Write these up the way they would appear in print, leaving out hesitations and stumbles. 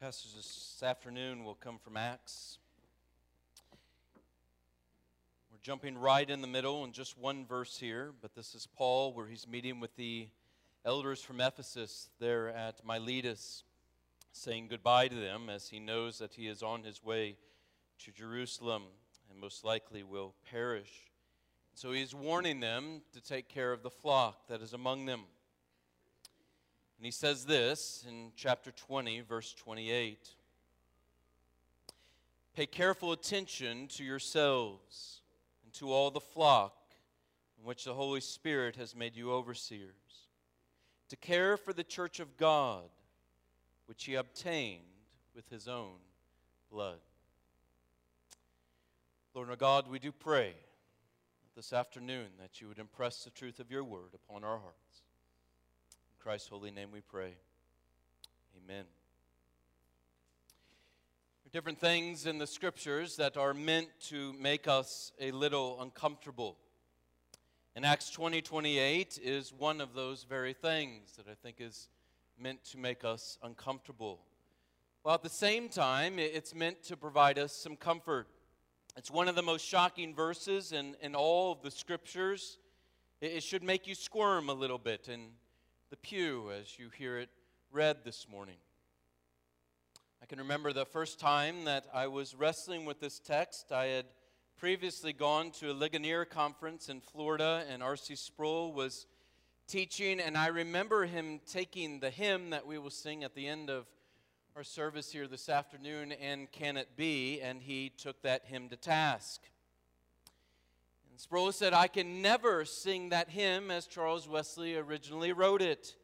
Passage this afternoon will come from Acts. We're jumping right in the middle in just one verse here, but this is Paul where he's meeting with the elders from Ephesus there at Miletus, saying goodbye to them as he knows that he is on his way to Jerusalem and most likely will perish. So he is warning them to take care of the flock that is among them. And he says this in chapter 20, verse 28. Pay careful attention to yourselves and to all the flock in which the Holy Spirit has made you overseers, to care for the church of God, which he obtained with his own blood. Lord our God, we do pray this afternoon that you would impress the truth of your word upon our hearts. In Christ's holy name we pray. Amen. There are different things in the scriptures that are meant to make us a little uncomfortable. And Acts 20:28 is one of those very things that I think is meant to make us uncomfortable. While at the same time, it's meant to provide us some comfort. It's one of the most shocking verses in all of the scriptures. It should make you squirm a little bit and the pew as you hear it read this morning. I can remember the first time that I was wrestling with this text. I had previously gone to a Ligonier conference in Florida, and R.C. Sproul was teaching, and I remember him taking the hymn that we will sing at the end of our service here this afternoon, and Can It Be, and he took that hymn to task. Sproul said, I can never sing that hymn as Charles Wesley originally wrote it.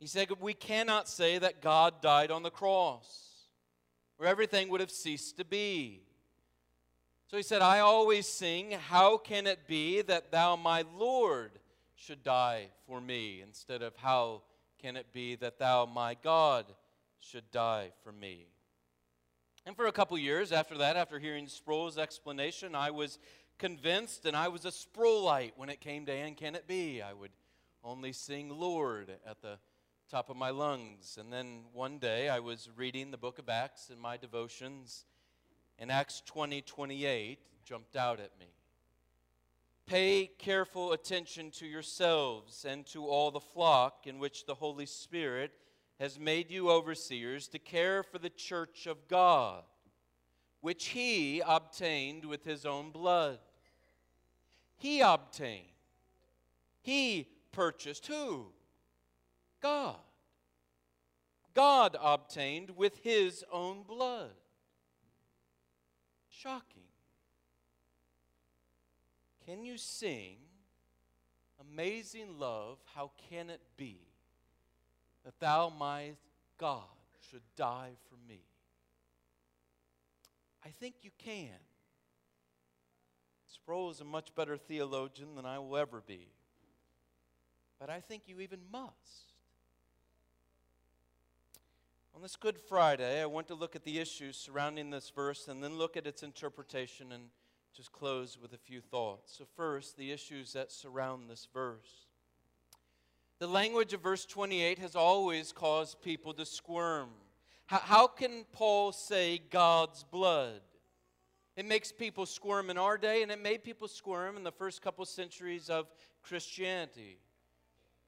He said, we cannot say that God died on the cross, where everything would have ceased to be. So he said, I always sing, how can it be that thou, my Lord, should die for me, instead of how can it be that thou, my God, should die for me. And for a couple years after that, after hearing Sproul's explanation, I was convinced, and I was a Sproulite when it came to And Can It Be. I would only sing Lord at the top of my lungs. And then one day I was reading the book of Acts in my devotions, and Acts 20:28 jumped out at me. Pay careful attention to yourselves and to all the flock in which the Holy Spirit has made you overseers to care for the church of God, which he obtained with his own blood. He obtained. He purchased who? God. God obtained with his own blood. Shocking. Can you sing Amazing Love, How Can It Be That Thou, My God, Should Die for Me? I think you can. Sproul is a much better theologian than I will ever be. But I think you even must. On this Good Friday, I want to look at the issues surrounding this verse and then look at its interpretation and just close with a few thoughts. So first, the issues that surround this verse. The language of verse 28 has always caused people to squirm. How can Paul say God's blood? It makes people squirm in our day, and it made people squirm in the first couple centuries of Christianity.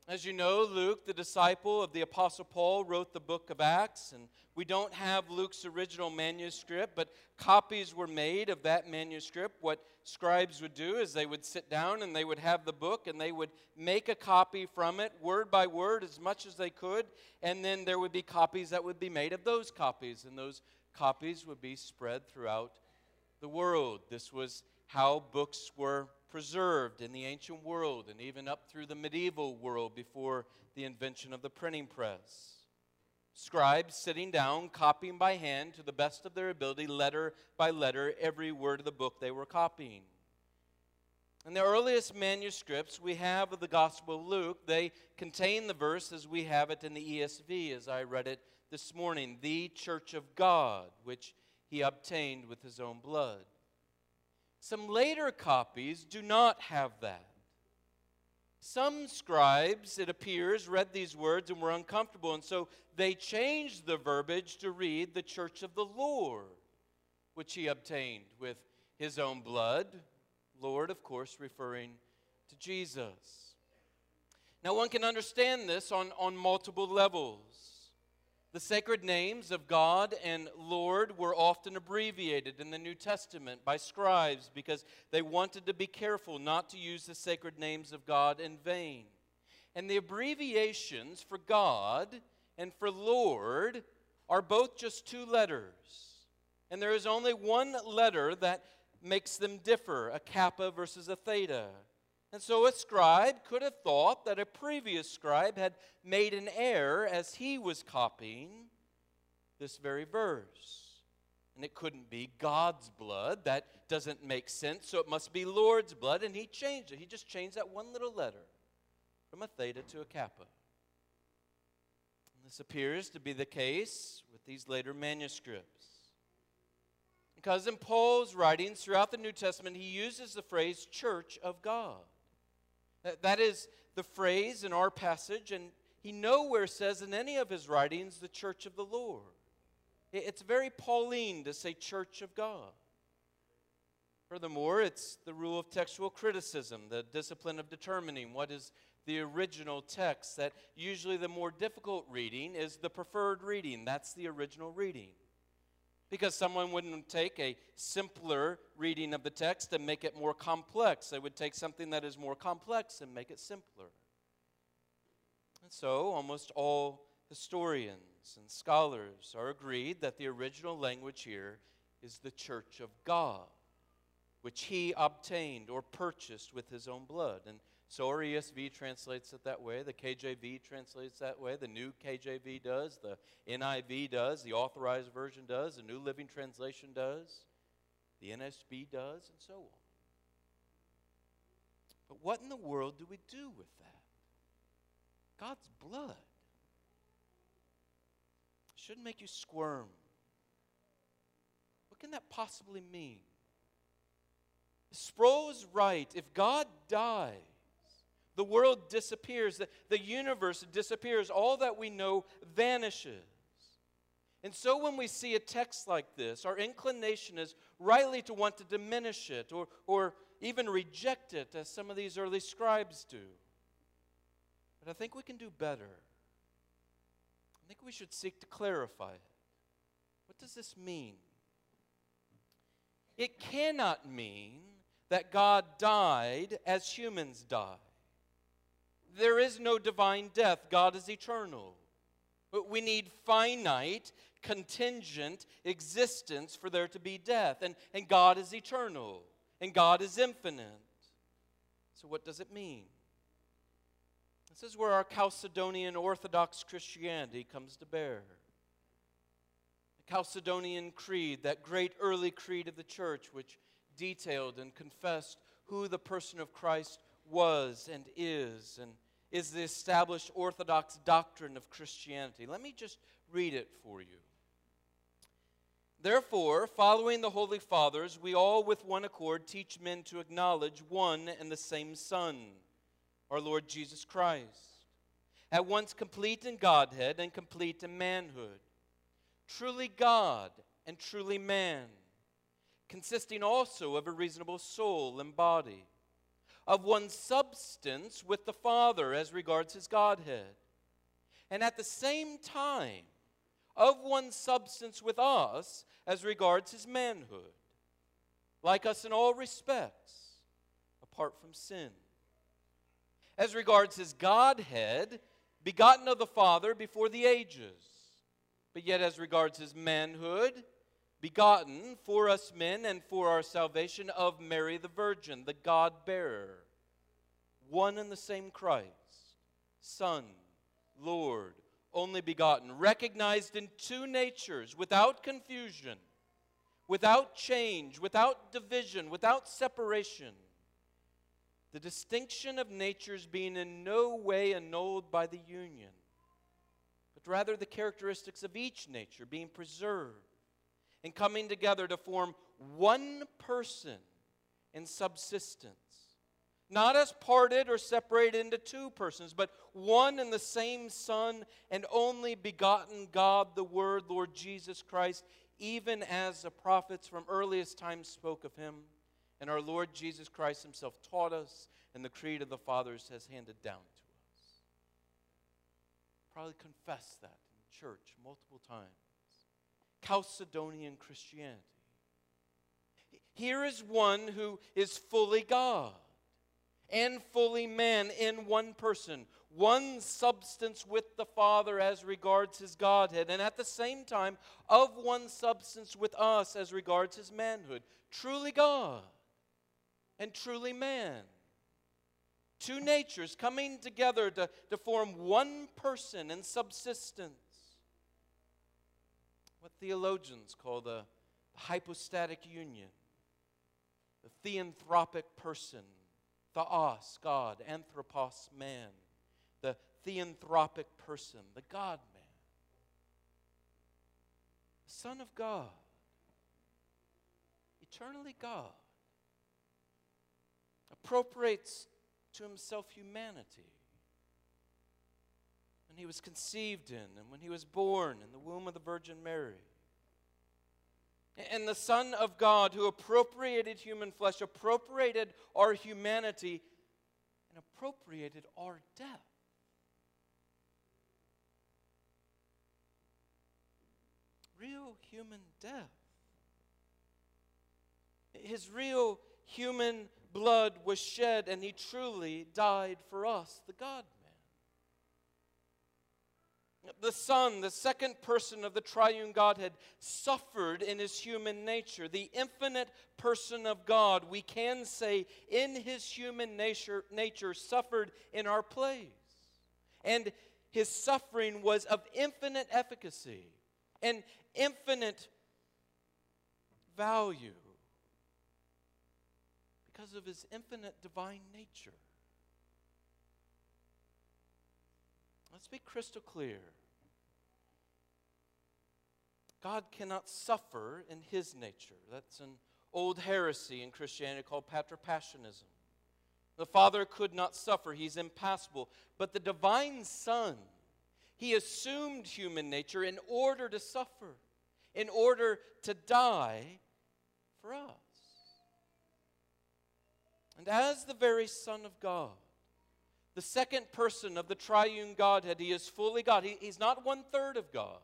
As you know, Luke, the disciple of the Apostle Paul, wrote the book of Acts, and we don't have Luke's original manuscript, but copies were made of that manuscript. What scribes would do is they would sit down and they would have the book, and they would make a copy from it, word by word, as much as they could, and then there would be copies that would be made of those copies, and those copies would be spread throughout the world. This was how books were preserved in the ancient world and even up through the medieval world before the invention of the printing press. Scribes sitting down, copying by hand to the best of their ability, letter by letter, every word of the book they were copying. In the earliest manuscripts we have of the Gospel of Luke, they contain the verse as we have it in the ESV, as I read it this morning, the church of God, which he obtained with his own blood. Some later copies do not have that. Some scribes, it appears, read these words and were uncomfortable, and so they changed the verbiage to read the church of the Lord, which he obtained with his own blood. Lord, of course, referring to Jesus. Now, one can understand this on multiple levels. The sacred names of God and Lord were often abbreviated in the New Testament by scribes because they wanted to be careful not to use the sacred names of God in vain. And the abbreviations for God and for Lord are both just two letters. And there is only one letter that makes them differ, a kappa versus a theta. And so a scribe could have thought that a previous scribe had made an error as he was copying this very verse. And it couldn't be God's blood. That doesn't make sense, so it must be Lord's blood. And he changed it. He just changed that one little letter from a theta to a kappa. And this appears to be the case with these later manuscripts. Because in Paul's writings throughout the New Testament, he uses the phrase church of God. That is the phrase in our passage, and he nowhere says in any of his writings the church of the Lord. It's very Pauline to say church of God. Furthermore, it's the rule of textual criticism, the discipline of determining what is the original text, that usually the more difficult reading is the preferred reading. That's the original reading. Because someone wouldn't take a simpler reading of the text and make it more complex. They would take something that is more complex and make it simpler. And so, almost all historians and scholars are agreed that the original language here is the church of God, which he obtained or purchased with his own blood. And so our ESV translates it that way. The KJV translates that way. The New KJV does. The NIV does. The Authorized Version does. The New Living Translation does. The NSB does, and so on. But what in the world do we do with that? God's blood. It shouldn't make you squirm. What can that possibly mean? Sproul is right. If God died, the world disappears, the universe disappears, all that we know vanishes. And so when we see a text like this, our inclination is rightly to want to diminish it or even reject it, as some of these early scribes do. But I think we can do better. I think we should seek to clarify it. What does this mean? It cannot mean that God died as humans die. There is no divine death. God is eternal. But we need finite, contingent existence for there to be death. And God is eternal. And God is infinite. So what does it mean? This is where our Chalcedonian Orthodox Christianity comes to bear. The Chalcedonian Creed, that great early creed of the church, which detailed and confessed who the person of Christ was and is the established orthodox doctrine of Christianity. Let me just read it for you. Therefore, following the Holy Fathers, we all with one accord teach men to acknowledge one and the same Son, our Lord Jesus Christ, at once complete in Godhead and complete in manhood, truly God and truly man, consisting also of a reasonable soul and body, of one substance with the Father as regards his Godhead, and at the same time of one substance with us as regards his manhood, like us in all respects, apart from sin. As regards his Godhead, begotten of the Father before the ages, but yet as regards his manhood, begotten for us men and for our salvation of Mary the Virgin, the God-bearer, one and the same Christ, Son, Lord, only begotten, recognized in two natures, without confusion, without change, without division, without separation, the distinction of natures being in no way annulled by the union, but rather the characteristics of each nature being preserved, and coming together to form one person in subsistence, not as parted or separated into two persons, but one and the same Son and only begotten God, the Word, Lord Jesus Christ, even as the prophets from earliest times spoke of him, and our Lord Jesus Christ himself taught us, and the creed of the fathers has handed down to us. Probably confessed that in church multiple times. Chalcedonian Christianity. Here is one who is fully God and fully man in one person, one substance with the Father as regards his Godhead, and at the same time of one substance with us as regards his manhood. Truly God and truly man. Two natures coming together to form one person in subsistence. What theologians call the hypostatic union, the theanthropic person. Theos, God, anthropos, man, the theanthropic person, the God-man, the Son of God, eternally God, appropriates to himself humanity when he was conceived in and when he was born in the womb of the Virgin Mary. And the Son of God, who appropriated human flesh, appropriated our humanity, and appropriated our death. Real human death. His real human blood was shed, and he truly died for us, the God. The Son, the second person of the triune Godhead, suffered in his human nature. The infinite person of God, we can say, in his human nature suffered in our place. And his suffering was of infinite efficacy and infinite value because of his infinite divine nature. Let's be crystal clear. God cannot suffer in his nature. That's an old heresy in Christianity called patripassionism. The Father could not suffer. He's impassible. But the divine Son, he assumed human nature in order to suffer, in order to die for us. And as the very Son of God, the second person of the triune Godhead, he is fully God. He's not one-third of God.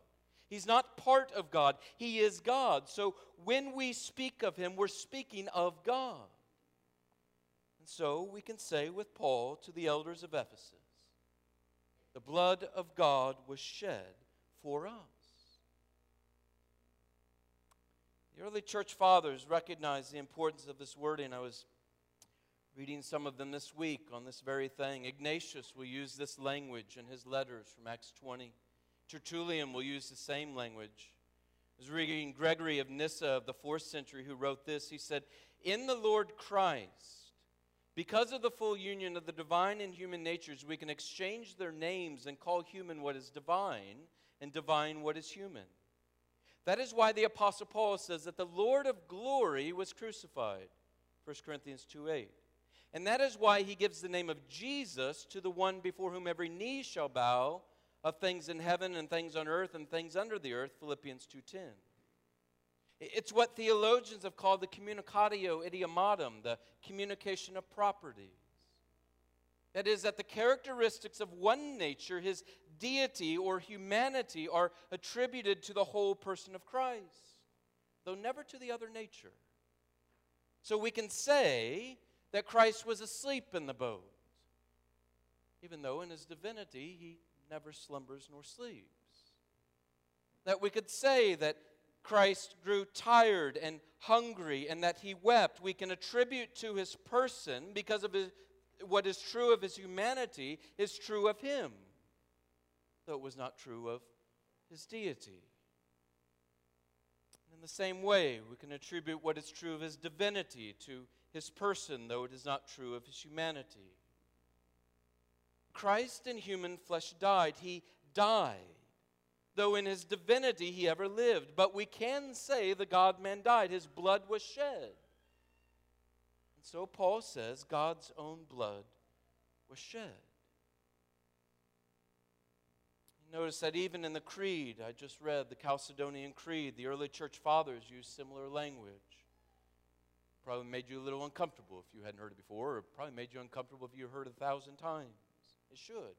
He's not part of God. He is God. So when we speak of him, we're speaking of God. And so we can say with Paul to the elders of Ephesus, the blood of God was shed for us. The early church fathers recognized the importance of this wording. I was reading some of them this week on this very thing. Ignatius will use this language in his letters from Acts 20. Tertullian will use the same language. I was reading Gregory of Nyssa of the 4th century who wrote this. He said, in the Lord Christ, because of the full union of the divine and human natures, we can exchange their names and call human what is divine and divine what is human. That is why the Apostle Paul says that the Lord of glory was crucified. 1 Corinthians 2:8. And that is why he gives the name of Jesus to the one before whom every knee shall bow, of things in heaven and things on earth and things under the earth, Philippians 2:10. It's what theologians have called the communicatio idiomatum, the communication of properties. That is, that the characteristics of one nature, his deity or humanity, are attributed to the whole person of Christ, though never to the other nature. So we can say that Christ was asleep in the boat, even though in his divinity he never slumbers nor sleeps. That we could say that Christ grew tired and hungry and that he wept. We can attribute to his person because of what is true of his humanity is true of him, though it was not true of his deity. In the same way, we can attribute what is true of his divinity to his person, though it is not true of his humanity. Christ in human flesh died. He died, though in his divinity he ever lived. But we can say the God-man died. His blood was shed. And so Paul says God's own blood was shed. Notice that even in the creed I just read, the Chalcedonian Creed, the early church fathers used similar language. Probably made you a little uncomfortable if you hadn't heard it before, or probably made you uncomfortable if you heard it 1,000 times. It should.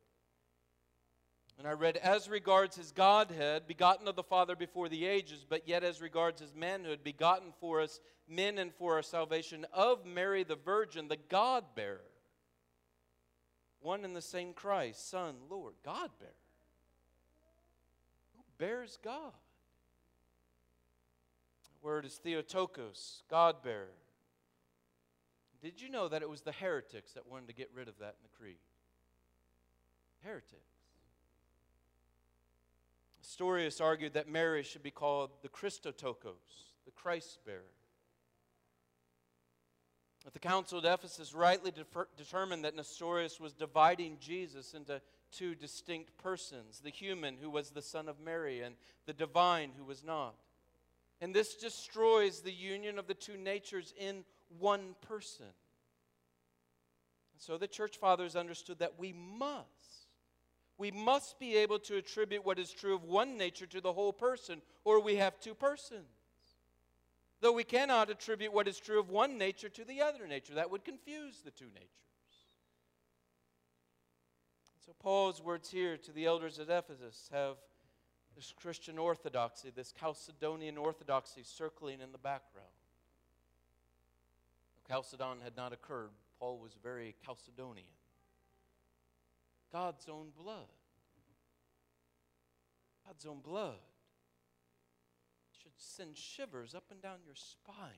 And I read, as regards his Godhead, begotten of the Father before the ages, but yet as regards his manhood, begotten for us men and for our salvation of Mary the Virgin, the God-bearer. One and the same Christ, Son, Lord, God-bearer. Who bears God? The word is Theotokos, God-bearer. Did you know that it was the heretics that wanted to get rid of that in the creed? Heretics. Nestorius argued that Mary should be called the Christotokos, the Christ-bearer. But the Council of Ephesus rightly determined that Nestorius was dividing Jesus into two distinct persons, the human who was the son of Mary and the divine who was not. And this destroys the union of the two natures in one person. And so the Church Fathers understood that we must be able to attribute what is true of one nature to the whole person, or we have two persons. Though we cannot attribute what is true of one nature to the other nature. That would confuse the two natures. So Paul's words here to the elders at Ephesus have this Christian orthodoxy, this Chalcedonian orthodoxy circling in the background. Though Chalcedon had not occurred, Paul was very Chalcedonian. God's own blood. God's own blood should send shivers up and down your spine.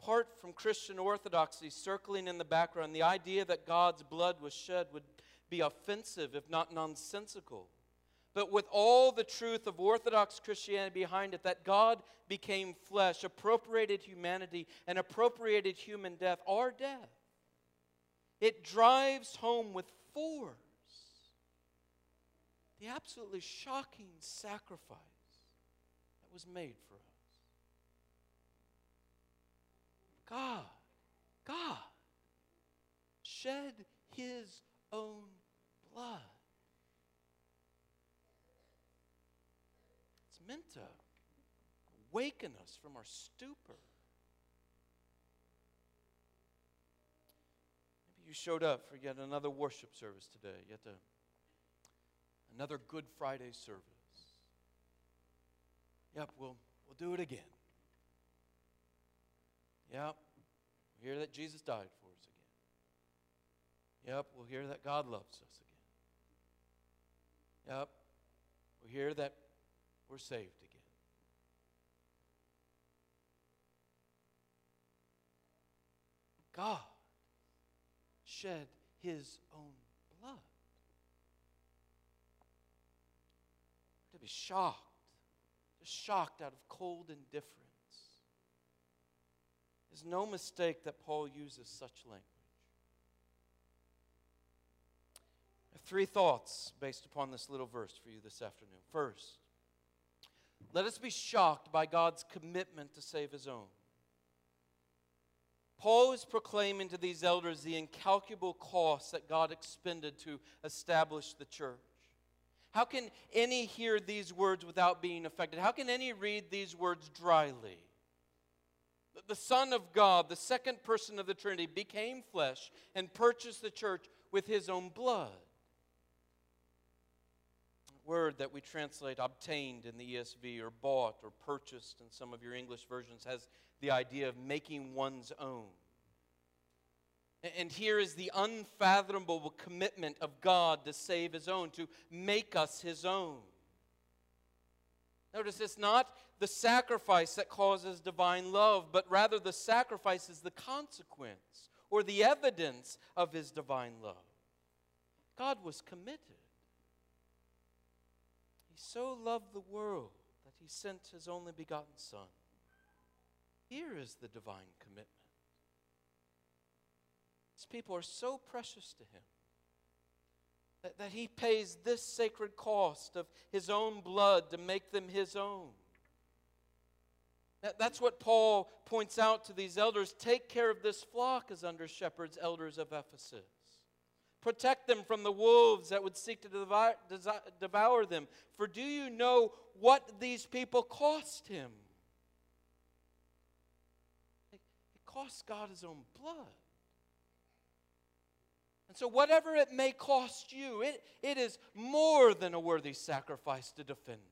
Apart from Christian orthodoxy circling in the background, the idea that God's blood was shed would be offensive, if not nonsensical. But with all the truth of Orthodox Christianity behind it, that God became flesh, appropriated humanity, and appropriated human death, our death, it drives home with force the absolutely shocking sacrifice that was made for us. God shed his own blood. It's meant to awaken us from our stupor. You showed up for yet another worship service today, another Good Friday service. Yep, we'll do it again. Yep, we'll hear that Jesus died for us again. Yep, we'll hear that God loves us again. Yep, we'll hear that we're saved again. God shed his own blood. To be shocked out of cold indifference. There's no mistake that Paul uses such language. I have three thoughts based upon this little verse for you this afternoon. First, let us be shocked by God's commitment to save his own. Paul is proclaiming to these elders the incalculable cost that God expended to establish the church. How can any hear these words without being affected? How can any read these words dryly? The Son of God, the second person of the Trinity, became flesh and purchased the church with his own blood. A word that we translate obtained in the ESV, or bought or purchased in some of your English versions, has the idea of making one's own. And here is the unfathomable commitment of God to save his own, to make us his own. Notice it's not the sacrifice that causes divine love, but rather the sacrifice is the consequence or the evidence of his divine love. God was committed. He so loved the world that he sent his only begotten Son. Here is the divine commitment. His people are so precious to him that he pays this sacred cost of his own blood to make them his own. That's what Paul points out to these elders. Take care of this flock as under shepherds, elders of Ephesus. Protect them from the wolves that would seek to devour them. For do you know what these people cost him? It cost God his own blood. And so whatever it may cost you, it is more than a worthy sacrifice to defend them.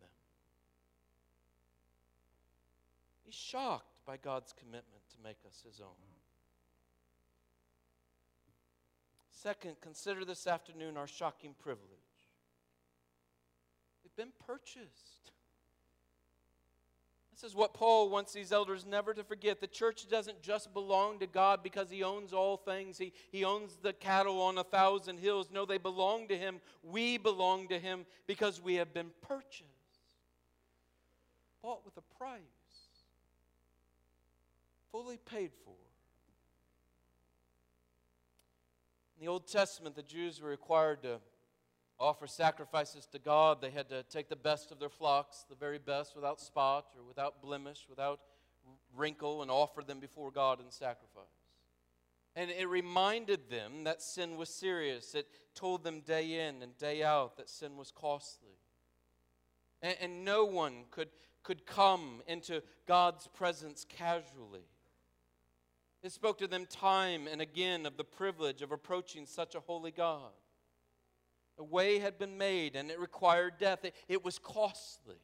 He's shocked by God's commitment to make us his own. Second, consider this afternoon our shocking privilege. We've been purchased. This is what Paul wants these elders never to forget. The church doesn't just belong to God because he owns all things. He owns the cattle on 1,000 hills. No, they belong to him. We belong to him because we have been purchased. Bought with a price. Fully paid for. In the Old Testament, the Jews were required to offer sacrifices to God. They had to take the best of their flocks, the very best, without spot or without blemish, without wrinkle, and offer them before God in sacrifice. And it reminded them that sin was serious. It told them day in and day out that sin was costly. And no one could come into God's presence casually. It spoke to them time and again of the privilege of approaching such a holy God. A way had been made, and it required death. It was costly.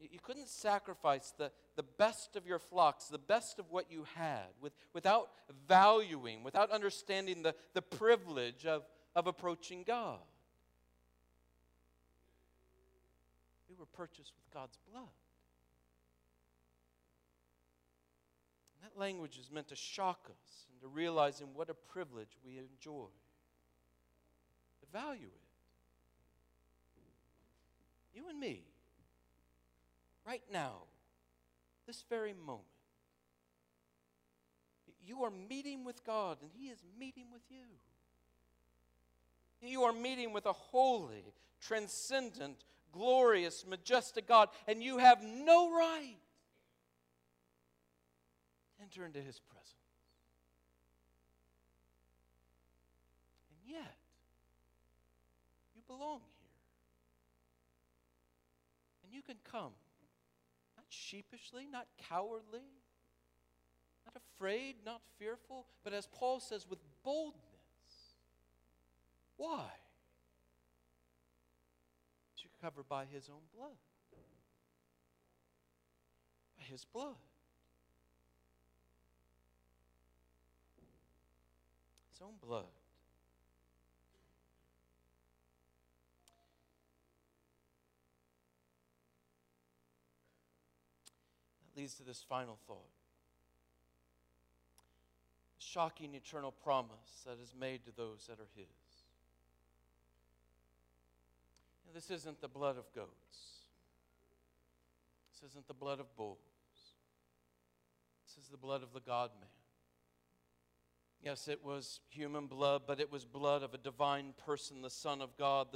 You couldn't sacrifice the best of your flocks, the best of what you had, without valuing, without understanding the privilege of approaching God. We were purchased with God's blood. That language is meant to shock us into realizing what a privilege we enjoy. To value it. You and me, right now, this very moment, you are meeting with God and he is meeting with you. You are meeting with a holy, transcendent, glorious, majestic God, and you have no right. Enter into his presence. And yet, you belong here. And you can come, not sheepishly, not cowardly, not afraid, not fearful, but as Paul says, with boldness. Why? Because you're covered by his own blood. By his blood. Own blood. That leads to this final thought. The shocking eternal promise that is made to those that are his. Now, this isn't the blood of goats. This isn't the blood of bulls. This is the blood of the God-man. Yes, it was human blood, but it was blood of a divine person, the Son of God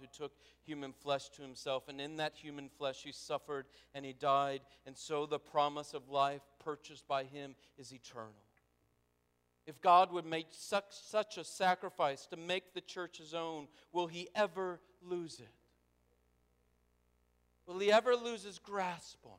who took human flesh to himself. And in that human flesh, he suffered and he died. And so the promise of life purchased by him is eternal. If God would make such a sacrifice to make the church his own, will he ever lose it? Will he ever lose his grasp on it?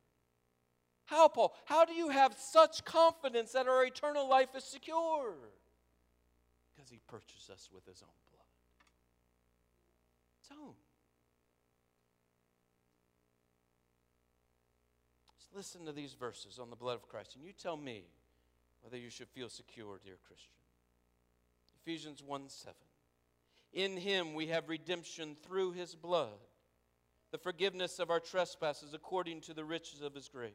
How, Paul? How do you have such confidence that our eternal life is secure? Because he purchased us with his own blood. His own. Just listen to these verses on the blood of Christ, and you tell me whether you should feel secure, dear Christian. Ephesians 1:7. In him we have redemption through his blood, the forgiveness of our trespasses according to the riches of his grace.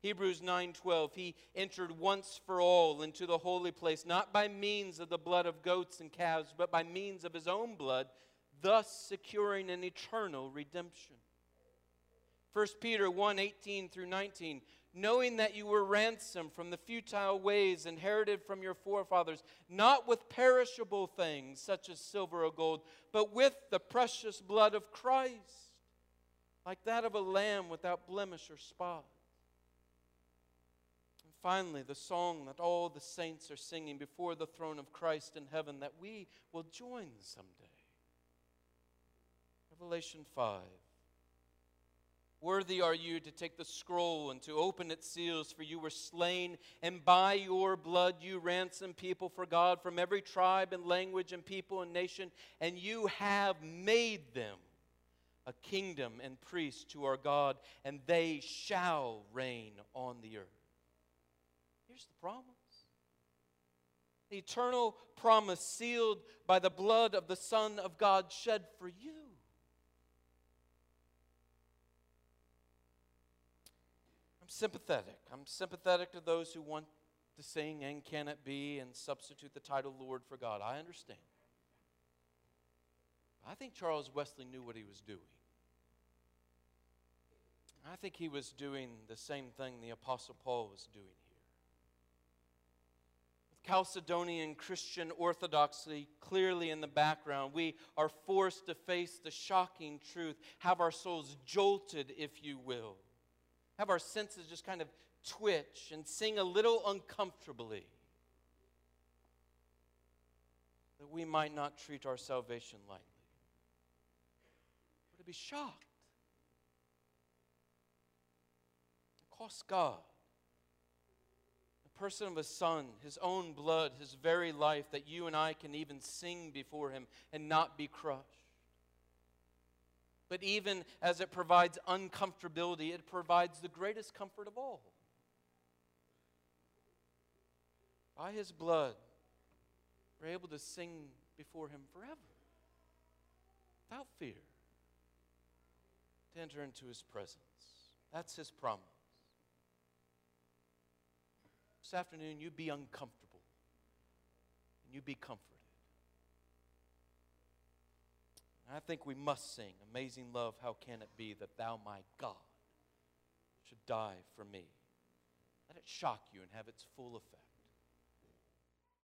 Hebrews 9:12, he entered once for all into the holy place, not by means of the blood of goats and calves, but by means of his own blood, thus securing an eternal redemption. 1 Peter 1:18 through 19, knowing that you were ransomed from the futile ways inherited from your forefathers, not with perishable things such as silver or gold, but with the precious blood of Christ, like that of a lamb without blemish or spot. And finally, the song that all the saints are singing before the throne of Christ in heaven that we will join someday. Revelation 5. Worthy are you to take the scroll and to open its seals, for you were slain, and by your blood you ransomed people for God from every tribe and language and people and nation, and you have made them a kingdom and priests to our God, and they shall reign on the earth. Here's the promise. The eternal promise sealed by the blood of the Son of God shed for you. Sympathetic. I'm sympathetic to those who want to sing "And Can It Be" and substitute the title Lord for God. I understand. I think Charles Wesley knew what he was doing. I think he was doing the same thing the Apostle Paul was doing here. With Chalcedonian Christian orthodoxy clearly in the background, we are forced to face the shocking truth, have our souls jolted, if you will. Have our senses just kind of twitch and sing a little uncomfortably, that we might not treat our salvation lightly, or to be shocked. It costs God, the person of his Son, his own blood, his very life, that you and I can even sing before him and not be crushed. But even as it provides uncomfortability, it provides the greatest comfort of all. By his blood, we're able to sing before him forever, without fear, to enter into his presence. That's his promise. This afternoon, you be uncomfortable, and you be comforted. I think we must sing, "Amazing love, how can it be that thou, my God, should die for me?" Let it shock you and have its full effect.